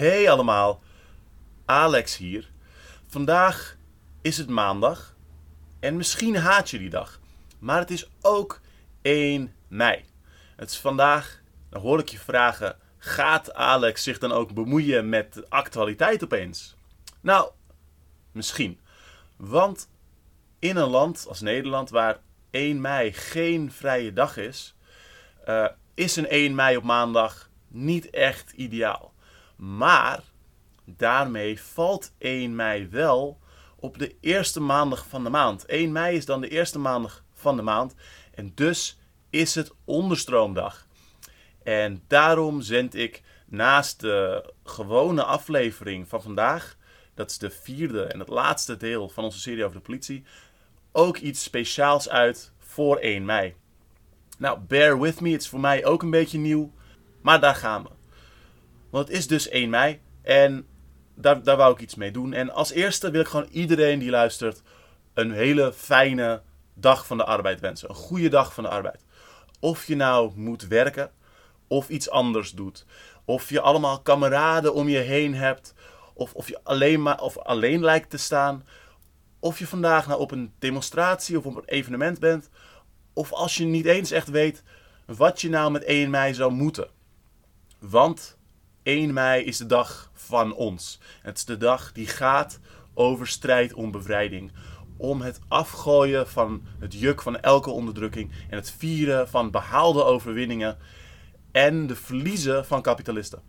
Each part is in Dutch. Hey allemaal, Alex hier. Vandaag is het maandag en misschien haat je die dag, maar het is ook 1 mei. Het is vandaag, dan hoor ik je vragen, gaat Alex zich dan ook bemoeien met de actualiteit opeens? Nou, misschien. Want in een land als Nederland waar 1 mei geen vrije dag is, is een 1 mei op maandag niet echt ideaal. Maar daarmee valt 1 mei wel op de eerste maandag van de maand. 1 mei is dan de eerste maandag van de maand en dus is het Onderstroomdag. En daarom zend ik naast de gewone aflevering van vandaag, dat is de vierde en het laatste deel van onze serie over de politie, ook iets speciaals uit voor 1 mei. Nou, bear with me, het is voor mij ook een beetje nieuw, maar daar gaan we. Want het is dus 1 mei en daar wou ik iets mee doen. En als eerste wil ik gewoon iedereen die luistert een hele fijne dag van de arbeid wensen. Een goede dag van de arbeid. Of je nou moet werken of iets anders doet. Of je allemaal kameraden om je heen hebt. Of je alleen lijkt te staan. Of je vandaag nou op een demonstratie of op een evenement bent. Of als je niet eens echt weet wat je nou met 1 mei zou moeten. Want 1 mei is de dag van ons. Het is de dag die gaat over strijd om bevrijding. Om het afgooien van het juk van elke onderdrukking. En het vieren van behaalde overwinningen. En de verliezen van kapitalisten.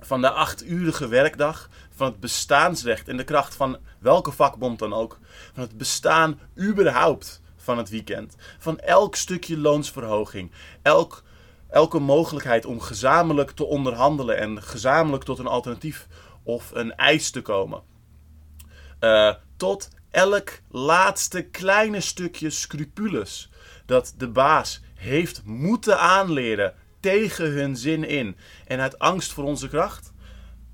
Van de 8-urige werkdag. Van het bestaansrecht en de kracht van welke vakbond dan ook. Van het bestaan überhaupt van het weekend. Van elk stukje loonsverhoging. Elke mogelijkheid om gezamenlijk te onderhandelen en gezamenlijk tot een alternatief of een eis te komen. Tot elk laatste kleine stukje scrupules dat de baas heeft moeten aanleren tegen hun zin in. En uit angst voor onze kracht,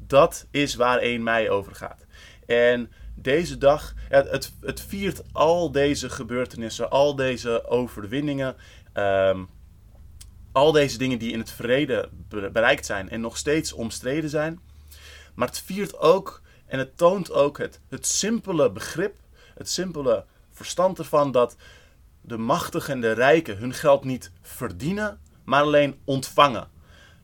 dat is waar 1 mei over gaat. En deze dag, het viert al deze gebeurtenissen, al deze overwinningen. Al deze dingen die in het verleden bereikt zijn en nog steeds omstreden zijn. Maar het viert ook en het toont ook het simpele begrip, het simpele verstand ervan dat de machtigen en de rijken hun geld niet verdienen, maar alleen ontvangen.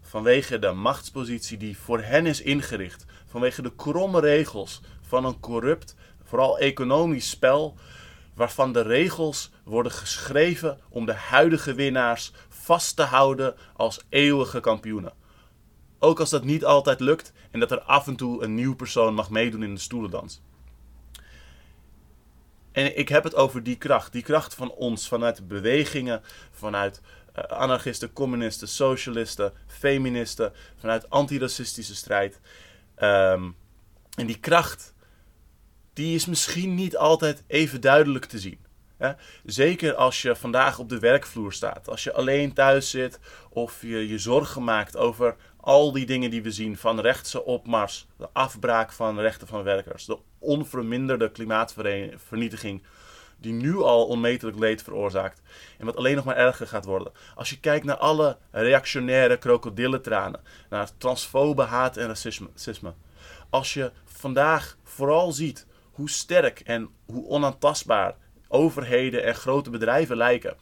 Vanwege de machtspositie die voor hen is ingericht. Vanwege de kromme regels van een corrupt, vooral economisch spel, waarvan de regels worden geschreven om de huidige winnaars vast te houden als eeuwige kampioenen. Ook als dat niet altijd lukt en dat er af en toe een nieuw persoon mag meedoen in de stoelendans. En ik heb het over die kracht van ons, vanuit bewegingen, vanuit anarchisten, communisten, socialisten, feministen, vanuit antiracistische strijd. En die kracht, die is misschien niet altijd even duidelijk te zien. Ja, zeker als je vandaag op de werkvloer staat, als je alleen thuis zit of je zorgen maakt over al die dingen die we zien van rechtse opmars, de afbraak van rechten van werkers, de onverminderde klimaatvernietiging die nu al onmetelijk leed veroorzaakt en wat alleen nog maar erger gaat worden. Als je kijkt naar alle reactionaire krokodillentranen, naar transfobe haat en racisme. Als je vandaag vooral ziet hoe sterk en hoe onaantastbaar overheden en grote bedrijven lijken,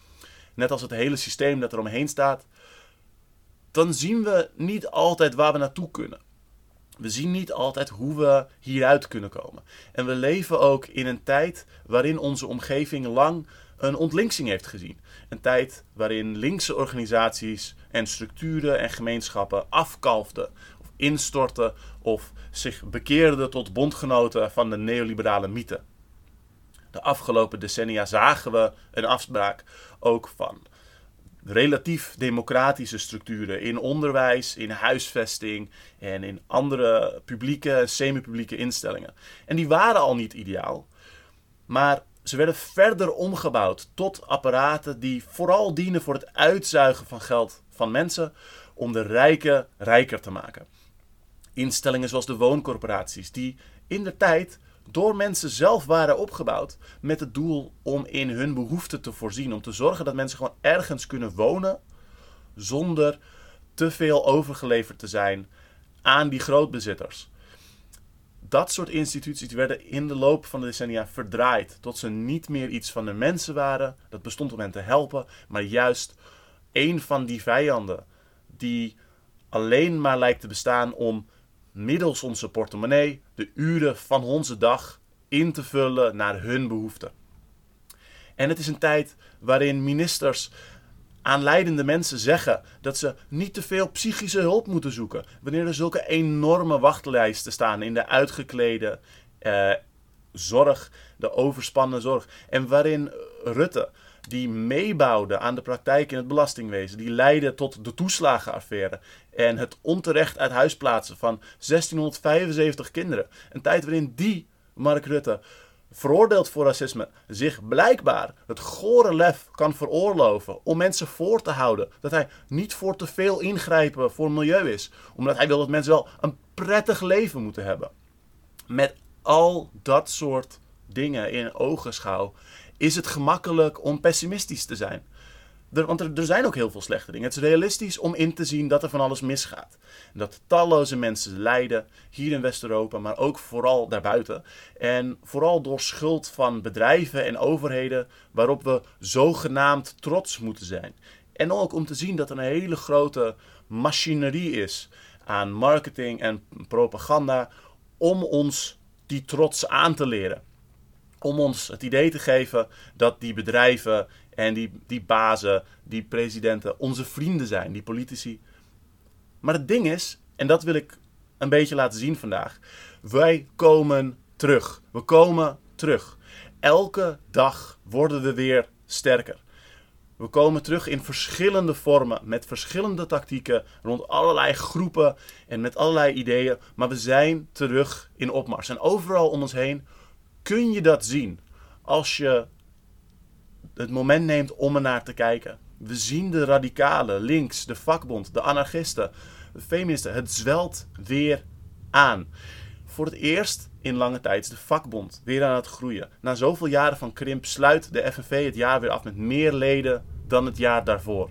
net als het hele systeem dat er omheen staat, dan zien we niet altijd waar we naartoe kunnen. We zien niet altijd hoe we hieruit kunnen komen. En we leven ook in een tijd waarin onze omgeving lang een ontlinksing heeft gezien. Een tijd waarin linkse organisaties en structuren en gemeenschappen afkalfden, of instortten, of zich bekeerden tot bondgenoten van de neoliberale mythe. De afgelopen decennia zagen we een afspraak ook van relatief democratische structuren in onderwijs, in huisvesting en in andere publieke en semi-publieke instellingen. En die waren al niet ideaal, maar ze werden verder omgebouwd tot apparaten die vooral dienen voor het uitzuigen van geld van mensen om de rijken rijker te maken. Instellingen zoals de wooncorporaties die in de tijd door mensen zelf waren opgebouwd met het doel om in hun behoeften te voorzien. Om te zorgen dat mensen gewoon ergens kunnen wonen zonder te veel overgeleverd te zijn aan die grootbezitters. Dat soort instituties werden in de loop van de decennia verdraaid. Tot ze niet meer iets van de mensen waren. Dat bestond om hen te helpen. Maar juist één van die vijanden die alleen maar lijkt te bestaan om middels onze portemonnee de uren van onze dag in te vullen naar hun behoeften. En het is een tijd waarin ministers aan leidende mensen zeggen dat ze niet te veel psychische hulp moeten zoeken. Wanneer er zulke enorme wachtlijsten staan in de uitgeklede zorg, de overspannen zorg. En waarin Rutte, die meebouwde aan de praktijk in het belastingwezen, die leidde tot de toeslagenaffaire en het onterecht uit huis plaatsen van 1675 kinderen. Een tijd waarin die, Mark Rutte, veroordeeld voor racisme, zich blijkbaar het gore lef kan veroorloven om mensen voor te houden dat hij niet voor te veel ingrijpen voor milieu is, omdat hij wil dat mensen wel een prettig leven moeten hebben. Met al dat soort dingen in ogenschouw is het gemakkelijk om pessimistisch te zijn. Want er zijn ook heel veel slechte dingen. Het is realistisch om in te zien dat er van alles misgaat. Dat talloze mensen lijden, hier in West-Europa, maar ook vooral daarbuiten. En vooral door schuld van bedrijven en overheden waarop we zogenaamd trots moeten zijn. En ook om te zien dat er een hele grote machinerie is aan marketing en propaganda om ons die trots aan te leren. Om ons het idee te geven dat die bedrijven en die bazen, die presidenten, onze vrienden zijn, die politici. Maar het ding is, en dat wil ik een beetje laten zien vandaag, wij komen terug. We komen terug. Elke dag worden we weer sterker. We komen terug in verschillende vormen, met verschillende tactieken, rond allerlei groepen en met allerlei ideeën. Maar we zijn terug in opmars. En overal om ons heen kun je dat zien als je het moment neemt om ernaar te kijken. We zien de radicalen, links, de vakbond, de anarchisten, de feministen. Het zwelt weer aan. Voor het eerst in lange tijd is de vakbond weer aan het groeien. Na zoveel jaren van krimp sluit de FNV het jaar weer af met meer leden dan het jaar daarvoor.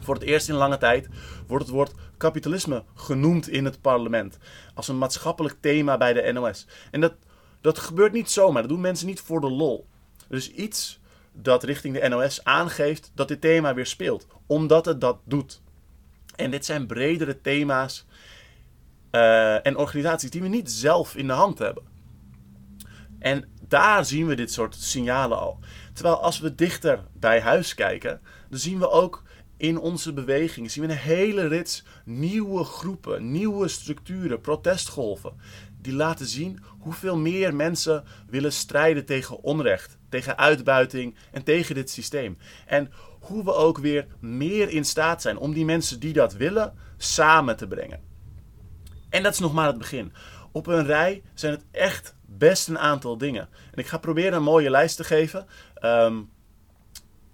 Voor het eerst in lange tijd wordt het woord kapitalisme genoemd in het parlement. Als een maatschappelijk thema bij de NOS. En dat gebeurt niet zomaar. Dat doen mensen niet voor de lol. Er is iets dat richting de NOS aangeeft dat dit thema weer speelt. Omdat het dat doet. En dit zijn bredere thema's en organisaties die we niet zelf in de hand hebben. En daar zien we dit soort signalen al. Terwijl als we dichter bij huis kijken, dan zien we ook in onze beweging, zien we een hele rits nieuwe groepen, nieuwe structuren, protestgolven. Die laten zien hoeveel meer mensen willen strijden tegen onrecht, tegen uitbuiting en tegen dit systeem. En hoe we ook weer meer in staat zijn om die mensen die dat willen samen te brengen. En dat is nog maar het begin. Op een rij zijn het echt best een aantal dingen. En ik ga proberen een mooie lijst te geven.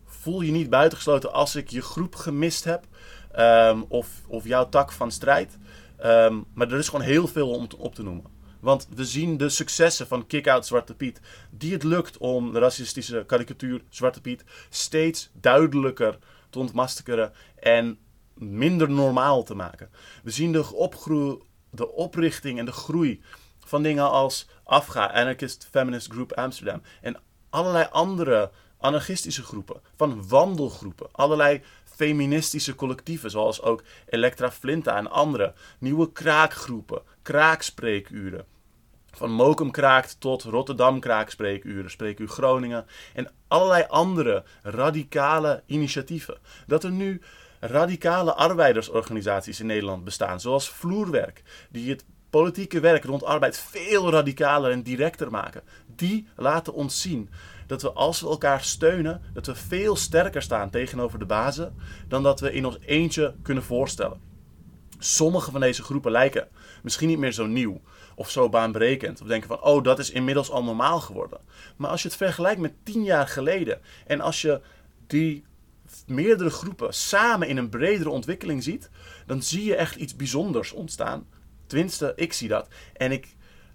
Voel je niet buitengesloten als ik je groep gemist heb of jouw tak van strijd. Maar er is gewoon heel veel om op te noemen. Want we zien de successen van Kick Out Zwarte Piet. Die het lukt om de racistische karikatuur Zwarte Piet steeds duidelijker te ontmaskeren en minder normaal te maken. We zien de oprichting en de groei van dingen als Afga, Anarchist Feminist Group Amsterdam. En allerlei andere anarchistische groepen, van wandelgroepen, allerlei feministische collectieven, zoals ook Elektra Flinta en andere. Nieuwe kraakgroepen, kraakspreekuren. Van Mokum Kraakt tot Rotterdamkraak spreekuren, spreekuur Groningen. En allerlei andere radicale initiatieven. Dat er nu radicale arbeidersorganisaties in Nederland bestaan, zoals Vloerwerk, die het politieke werk rond arbeid veel radicaler en directer maken. Die laten ons zien dat we, als we elkaar steunen, dat we veel sterker staan tegenover de bazen dan dat we in ons eentje kunnen voorstellen. Sommige van deze groepen lijken misschien niet meer zo nieuw of zo baanbrekend. Of denken van, oh, dat is inmiddels al normaal geworden. Maar als je het vergelijkt met 10 jaar geleden en als je die meerdere groepen samen in een bredere ontwikkeling ziet, dan zie je echt iets bijzonders ontstaan. Tenminste, ik zie dat. En ik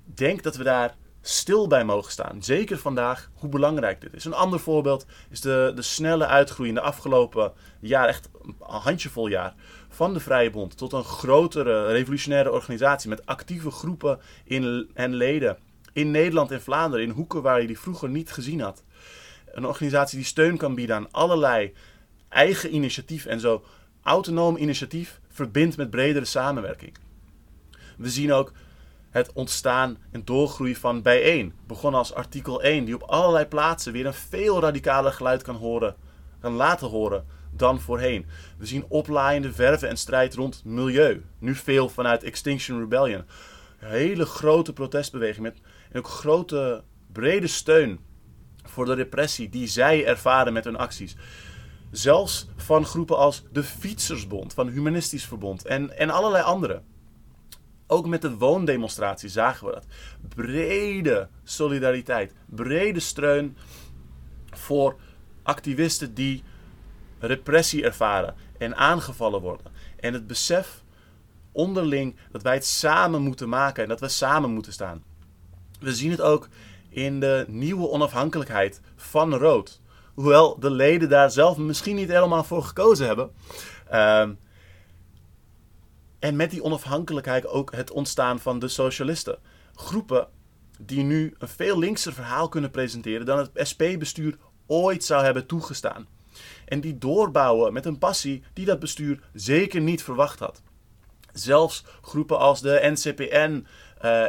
denk dat we daar stil bij mogen staan. Zeker vandaag, hoe belangrijk dit is. Een ander voorbeeld is de snelle uitgroei in de afgelopen jaar, echt een handjevol jaar, van de Vrije Bond tot een grotere revolutionaire organisatie met actieve groepen en leden in Nederland en Vlaanderen, in hoeken waar je die vroeger niet gezien had. Een organisatie die steun kan bieden aan allerlei eigen initiatief en zo autonoom initiatief verbindt met bredere samenwerking. We zien ook het ontstaan en doorgroei van Bijeen, begonnen als Artikel 1, die op allerlei plaatsen weer een veel radicaler geluid kan laten horen dan voorheen. We zien oplaaiende verven en strijd rond milieu, nu veel vanuit Extinction Rebellion. Een hele grote protestbeweging met ook grote, brede steun voor de repressie die zij ervaren met hun acties. Zelfs van groepen als de Fietsersbond, van Humanistisch Verbond en allerlei anderen. Ook met de woondemonstratie zagen we dat. Brede solidariteit, brede steun voor activisten die repressie ervaren en aangevallen worden. En het besef onderling dat wij het samen moeten maken en dat we samen moeten staan. We zien het ook in de nieuwe onafhankelijkheid van Rood. Hoewel de leden daar zelf misschien niet helemaal voor gekozen hebben. En met die onafhankelijkheid ook het ontstaan van de socialisten. Groepen die nu een veel linkser verhaal kunnen presenteren dan het SP-bestuur ooit zou hebben toegestaan. En die doorbouwen met een passie die dat bestuur zeker niet verwacht had. Zelfs groepen als de NCPN,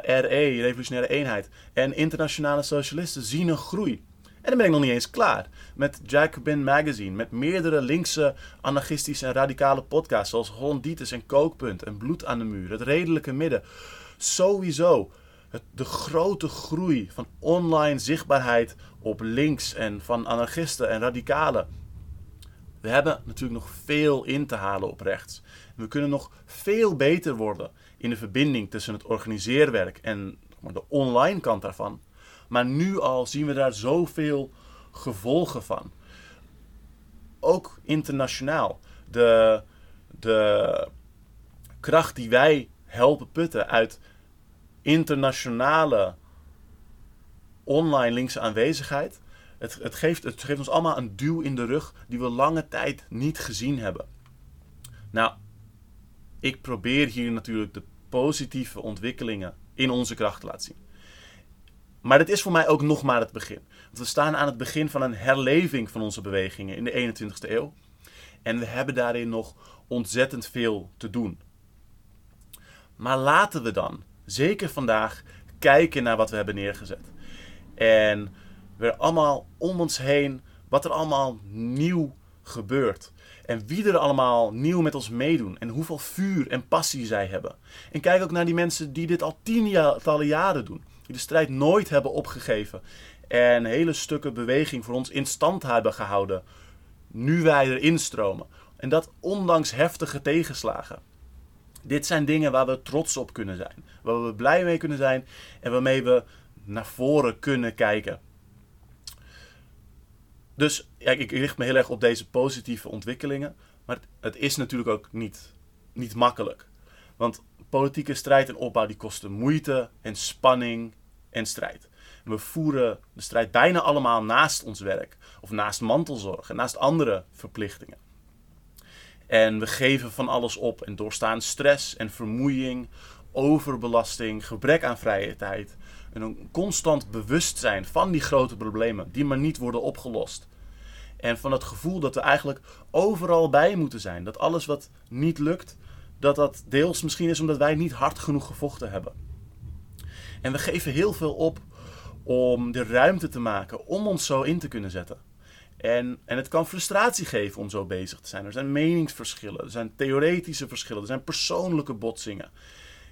RE, Revolutionaire Eenheid en Internationale Socialisten zien een groei. En dan ben ik nog niet eens klaar. Met Jacobin Magazine, met meerdere linkse, anarchistische en radicale podcasts zoals Hollanditis en Kookpunt en Bloed aan de Muur, Het Redelijke Midden. Sowieso de grote groei van online zichtbaarheid op links en van anarchisten en radicalen. We hebben natuurlijk nog veel in te halen op rechts. We kunnen nog veel beter worden in de verbinding tussen het organiseerwerk en de online kant daarvan. Maar nu al zien we daar zoveel gevolgen van. Ook internationaal. De kracht die wij helpen putten uit internationale online linkse aanwezigheid. Het geeft ons allemaal een duw in de rug die we lange tijd niet gezien hebben. Nou, ik probeer hier natuurlijk de positieve ontwikkelingen in onze kracht te laten zien. Maar dit is voor mij ook nog maar het begin. Want we staan aan het begin van een herleving van onze bewegingen in de 21e eeuw. En we hebben daarin nog ontzettend veel te doen. Maar laten we dan, zeker vandaag, kijken naar wat we hebben neergezet. En weer allemaal om ons heen, wat er allemaal nieuw gebeurt. En wie er allemaal nieuw met ons meedoen. En hoeveel vuur en passie zij hebben. En kijk ook naar die mensen die dit al tientallen jaren doen. Die de strijd nooit hebben opgegeven. En hele stukken beweging voor ons in stand hebben gehouden. Nu wij erin stromen. En dat ondanks heftige tegenslagen. Dit zijn dingen waar we trots op kunnen zijn. Waar we blij mee kunnen zijn. En waarmee we naar voren kunnen kijken. Dus ja, ik richt me heel erg op deze positieve ontwikkelingen. Maar het is natuurlijk ook niet makkelijk. Want politieke strijd en opbouw die kosten moeite en spanning en strijd. En we voeren de strijd bijna allemaal naast ons werk. Of naast mantelzorg en naast andere verplichtingen. En we geven van alles op en doorstaan stress en vermoeiing, overbelasting, gebrek aan vrije tijd. En een constant bewustzijn van die grote problemen die maar niet worden opgelost. En van het gevoel dat we eigenlijk overal bij moeten zijn. Dat alles wat niet lukt, dat deels misschien is omdat wij niet hard genoeg gevochten hebben. En we geven heel veel op om de ruimte te maken om ons zo in te kunnen zetten. En het kan frustratie geven om zo bezig te zijn. Er zijn meningsverschillen, er zijn theoretische verschillen, er zijn persoonlijke botsingen.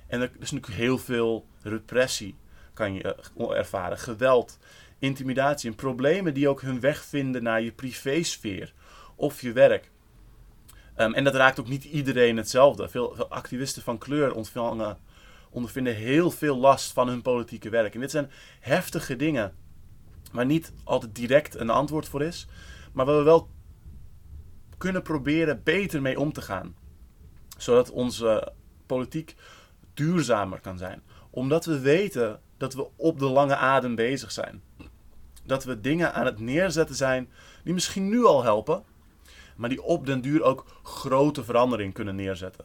En er is natuurlijk heel veel repressie. Kan je ervaren. Geweld, intimidatie en problemen die ook hun weg vinden naar je privésfeer of je werk. En dat raakt ook niet iedereen hetzelfde. Veel activisten van kleur ondervinden heel veel last van hun politieke werk. En dit zijn heftige dingen waar niet altijd direct een antwoord voor is, maar waar we wel kunnen proberen beter mee om te gaan. Zodat onze politiek duurzamer kan zijn. Omdat we weten dat we op de lange adem bezig zijn. Dat we dingen aan het neerzetten zijn die misschien nu al helpen, maar die op den duur ook grote verandering kunnen neerzetten.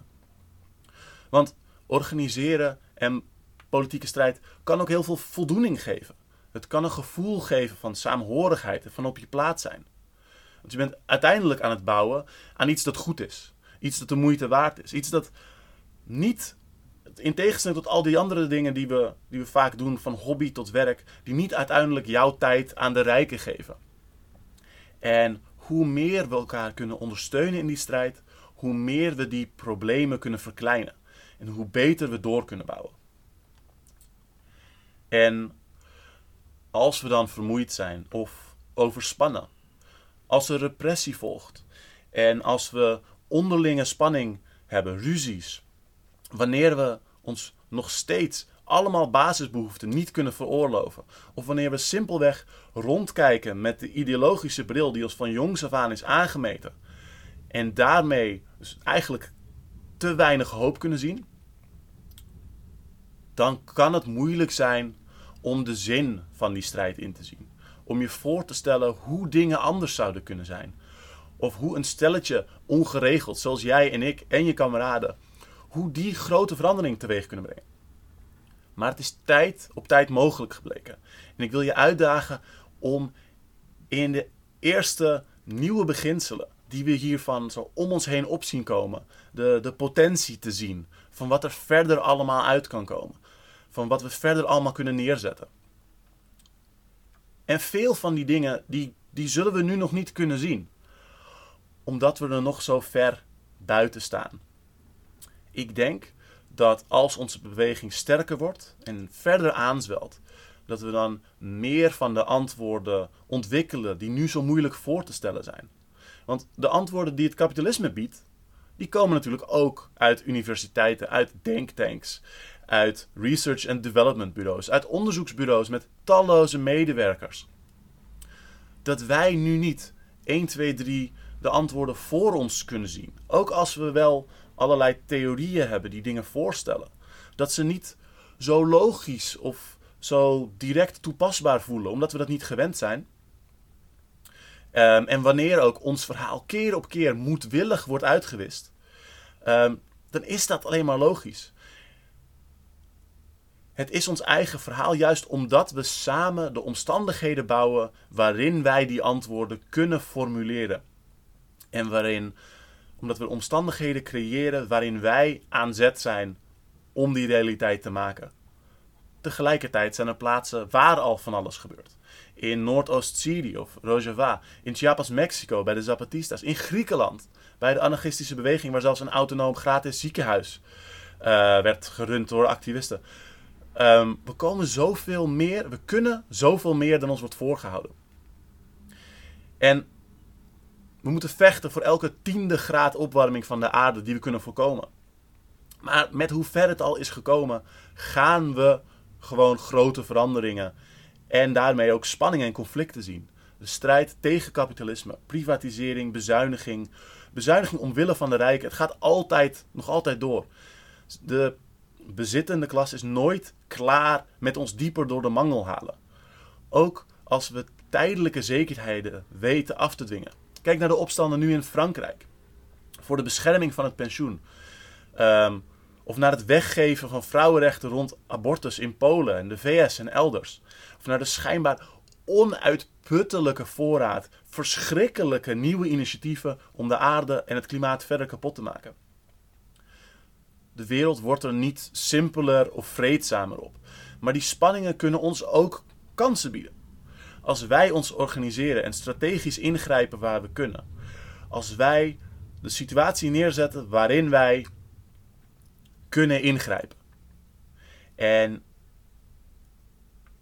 Want organiseren en politieke strijd kan ook heel veel voldoening geven. Het kan een gevoel geven van saamhorigheid en van op je plaats zijn. Want je bent uiteindelijk aan het bouwen aan iets dat goed is. Iets dat de moeite waard is. Iets dat niet, in tegenstelling tot al die andere dingen die we vaak doen, van hobby tot werk, die niet uiteindelijk jouw tijd aan de rijken geven. En hoe meer we elkaar kunnen ondersteunen in die strijd, hoe meer we die problemen kunnen verkleinen. En hoe beter we door kunnen bouwen. En als we dan vermoeid zijn of overspannen, als er repressie volgt en als we onderlinge spanning hebben, ruzies, wanneer we ons nog steeds allemaal basisbehoeften niet kunnen veroorloven, of wanneer we simpelweg rondkijken met de ideologische bril die ons van jongs af aan is aangemeten en daarmee dus eigenlijk te weinig hoop kunnen zien, dan kan het moeilijk zijn om de zin van die strijd in te zien. Om je voor te stellen hoe dingen anders zouden kunnen zijn. Of hoe een stelletje ongeregeld, zoals jij en ik en je kameraden, hoe die grote verandering teweeg kunnen brengen. Maar het is tijd op tijd mogelijk gebleken. En ik wil je uitdagen om in de eerste nieuwe beginselen die we hiervan zo om ons heen op zien komen, de potentie te zien van wat er verder allemaal uit kan komen. Van wat we verder allemaal kunnen neerzetten. En veel van die dingen, die zullen we nu nog niet kunnen zien. Omdat we er nog zo ver buiten staan. Ik denk dat als onze beweging sterker wordt en verder aanzwelt, dat we dan meer van de antwoorden ontwikkelen die nu zo moeilijk voor te stellen zijn. Want de antwoorden die het kapitalisme biedt, die komen natuurlijk ook uit universiteiten, uit denktanks, uit research and development bureaus, uit onderzoeksbureaus met talloze medewerkers. Dat wij nu niet 1, 2, 3 de antwoorden voor ons kunnen zien. Ook als we wel allerlei theorieën hebben die dingen voorstellen. Dat ze niet zo logisch of zo direct toepasbaar voelen, omdat we dat niet gewend zijn. En wanneer ook ons verhaal keer op keer moedwillig wordt uitgewist, dan is dat alleen maar logisch. Het is ons eigen verhaal juist omdat we samen de omstandigheden bouwen waarin wij die antwoorden kunnen formuleren. En omdat we omstandigheden creëren waarin wij aan zet zijn om die realiteit te maken. Tegelijkertijd zijn er plaatsen waar al van alles gebeurt. In Noordoost-Syrië of Rojava, in Chiapas, Mexico, bij de Zapatistas, in Griekenland, bij de anarchistische beweging waar zelfs een autonoom gratis ziekenhuis werd gerund door activisten. We komen zoveel meer, we kunnen zoveel meer dan ons wordt voorgehouden. En we moeten vechten voor elke 10e graad opwarming van de aarde die we kunnen voorkomen. Maar met hoe ver het al is gekomen, gaan we gewoon grote veranderingen en daarmee ook spanningen en conflicten zien. De strijd tegen kapitalisme, privatisering, bezuiniging omwille van de rijken, het gaat nog altijd door. De bezittende klas is nooit klaar met ons dieper door de mangel halen. Ook als we tijdelijke zekerheden weten af te dwingen. Kijk naar de opstanden nu in Frankrijk. Voor de bescherming van het pensioen. Of naar het weggeven van vrouwenrechten rond abortus in Polen en de VS en elders. Of naar de schijnbaar onuitputtelijke voorraad. Verschrikkelijke nieuwe initiatieven om de aarde en het klimaat verder kapot te maken. De wereld wordt er niet simpeler of vreedzamer op. Maar die spanningen kunnen ons ook kansen bieden. Als wij ons organiseren en strategisch ingrijpen waar we kunnen. Als wij de situatie neerzetten waarin wij kunnen ingrijpen. En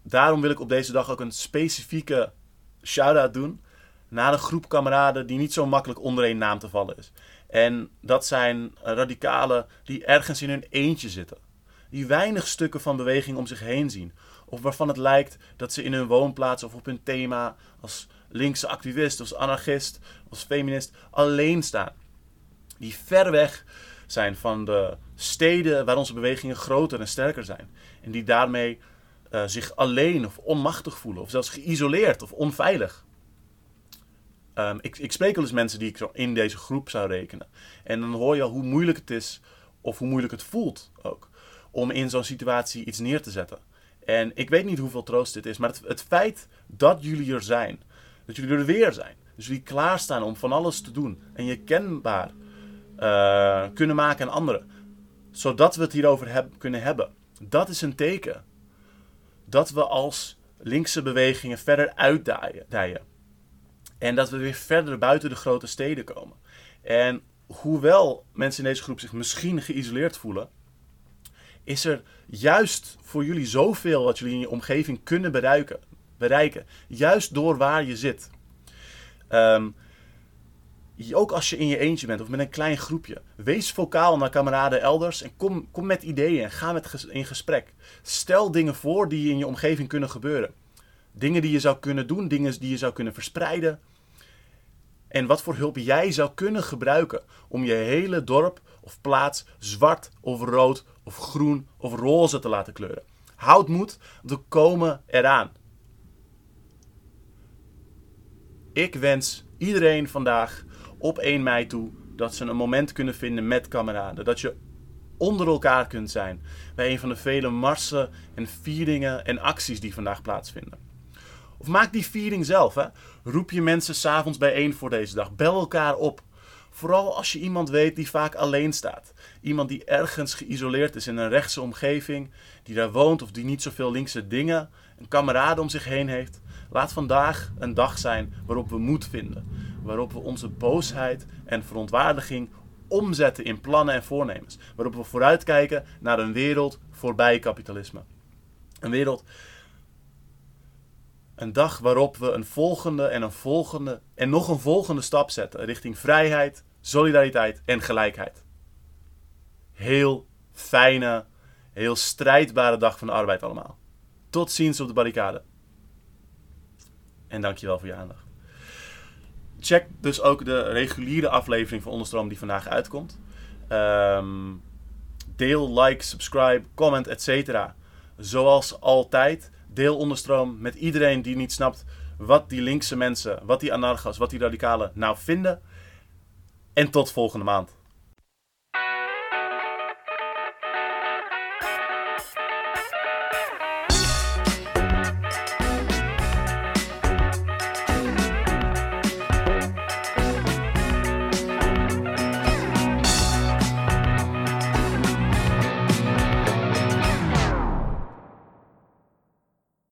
daarom wil ik op deze dag ook een specifieke shout-out doen naar een groep kameraden die niet zo makkelijk onder één naam te vallen is. En dat zijn radicalen die ergens in hun eentje zitten. Die weinig stukken van beweging om zich heen zien. Of waarvan het lijkt dat ze in hun woonplaats of op hun thema als linkse activist, als anarchist, als feminist alleen staan. Die ver weg zijn van de steden waar onze bewegingen groter en sterker zijn. En die daarmee zich alleen of onmachtig voelen. Of zelfs geïsoleerd of onveilig. Ik spreek wel eens mensen die ik zo in deze groep zou rekenen. En dan hoor je al hoe moeilijk het is, of hoe moeilijk het voelt ook, om in zo'n situatie iets neer te zetten. En ik weet niet hoeveel troost dit is, maar het feit dat jullie er zijn, dat jullie er weer zijn, dus jullie klaarstaan om van alles te doen en je kenbaar kunnen maken aan anderen, zodat we het hierover kunnen hebben, dat is een teken dat we als linkse bewegingen verder uitdijen. En dat we weer verder buiten de grote steden komen. En hoewel mensen in deze groep zich misschien geïsoleerd voelen, is er juist voor jullie zoveel wat jullie in je omgeving kunnen bereiken. Juist door waar je zit. Ook als je in je eentje bent of met een klein groepje. Wees vocaal naar kameraden elders en kom met ideeën en ga in gesprek. Stel dingen voor die in je omgeving kunnen gebeuren. Dingen die je zou kunnen doen, dingen die je zou kunnen verspreiden. En wat voor hulp jij zou kunnen gebruiken om je hele dorp of plaats zwart of rood of groen of roze te laten kleuren. Houd moed, we komen eraan. Ik wens iedereen vandaag op 1 mei toe dat ze een moment kunnen vinden met kameraden. Dat je onder elkaar kunt zijn bij een van de vele marsen en vieringen en acties die vandaag plaatsvinden. Of maak die viering zelf. Hè? Roep je mensen 's avonds bijeen voor deze dag. Bel elkaar op. Vooral als je iemand weet die vaak alleen staat. Iemand die ergens geïsoleerd is in een rechtse omgeving. Die daar woont of die niet zoveel linkse dingen. Een kameraden om zich heen heeft. Laat vandaag een dag zijn waarop we moed vinden. Waarop we onze boosheid en verontwaardiging omzetten in plannen en voornemens. Waarop we vooruitkijken naar een wereld voorbij kapitalisme. Een dag waarop we een volgende stap zetten richting vrijheid, solidariteit en gelijkheid. Heel fijne, heel strijdbare dag van de arbeid allemaal. Tot ziens op de barricade. En dankjewel voor je aandacht. Check dus ook de reguliere aflevering van Onderstroom die vandaag uitkomt. Deel, like, subscribe, comment, etc. Zoals altijd. Deel Onderstroom met iedereen die niet snapt wat die linkse mensen, wat die anarcho's, wat die radicalen nou vinden. En tot volgende maand.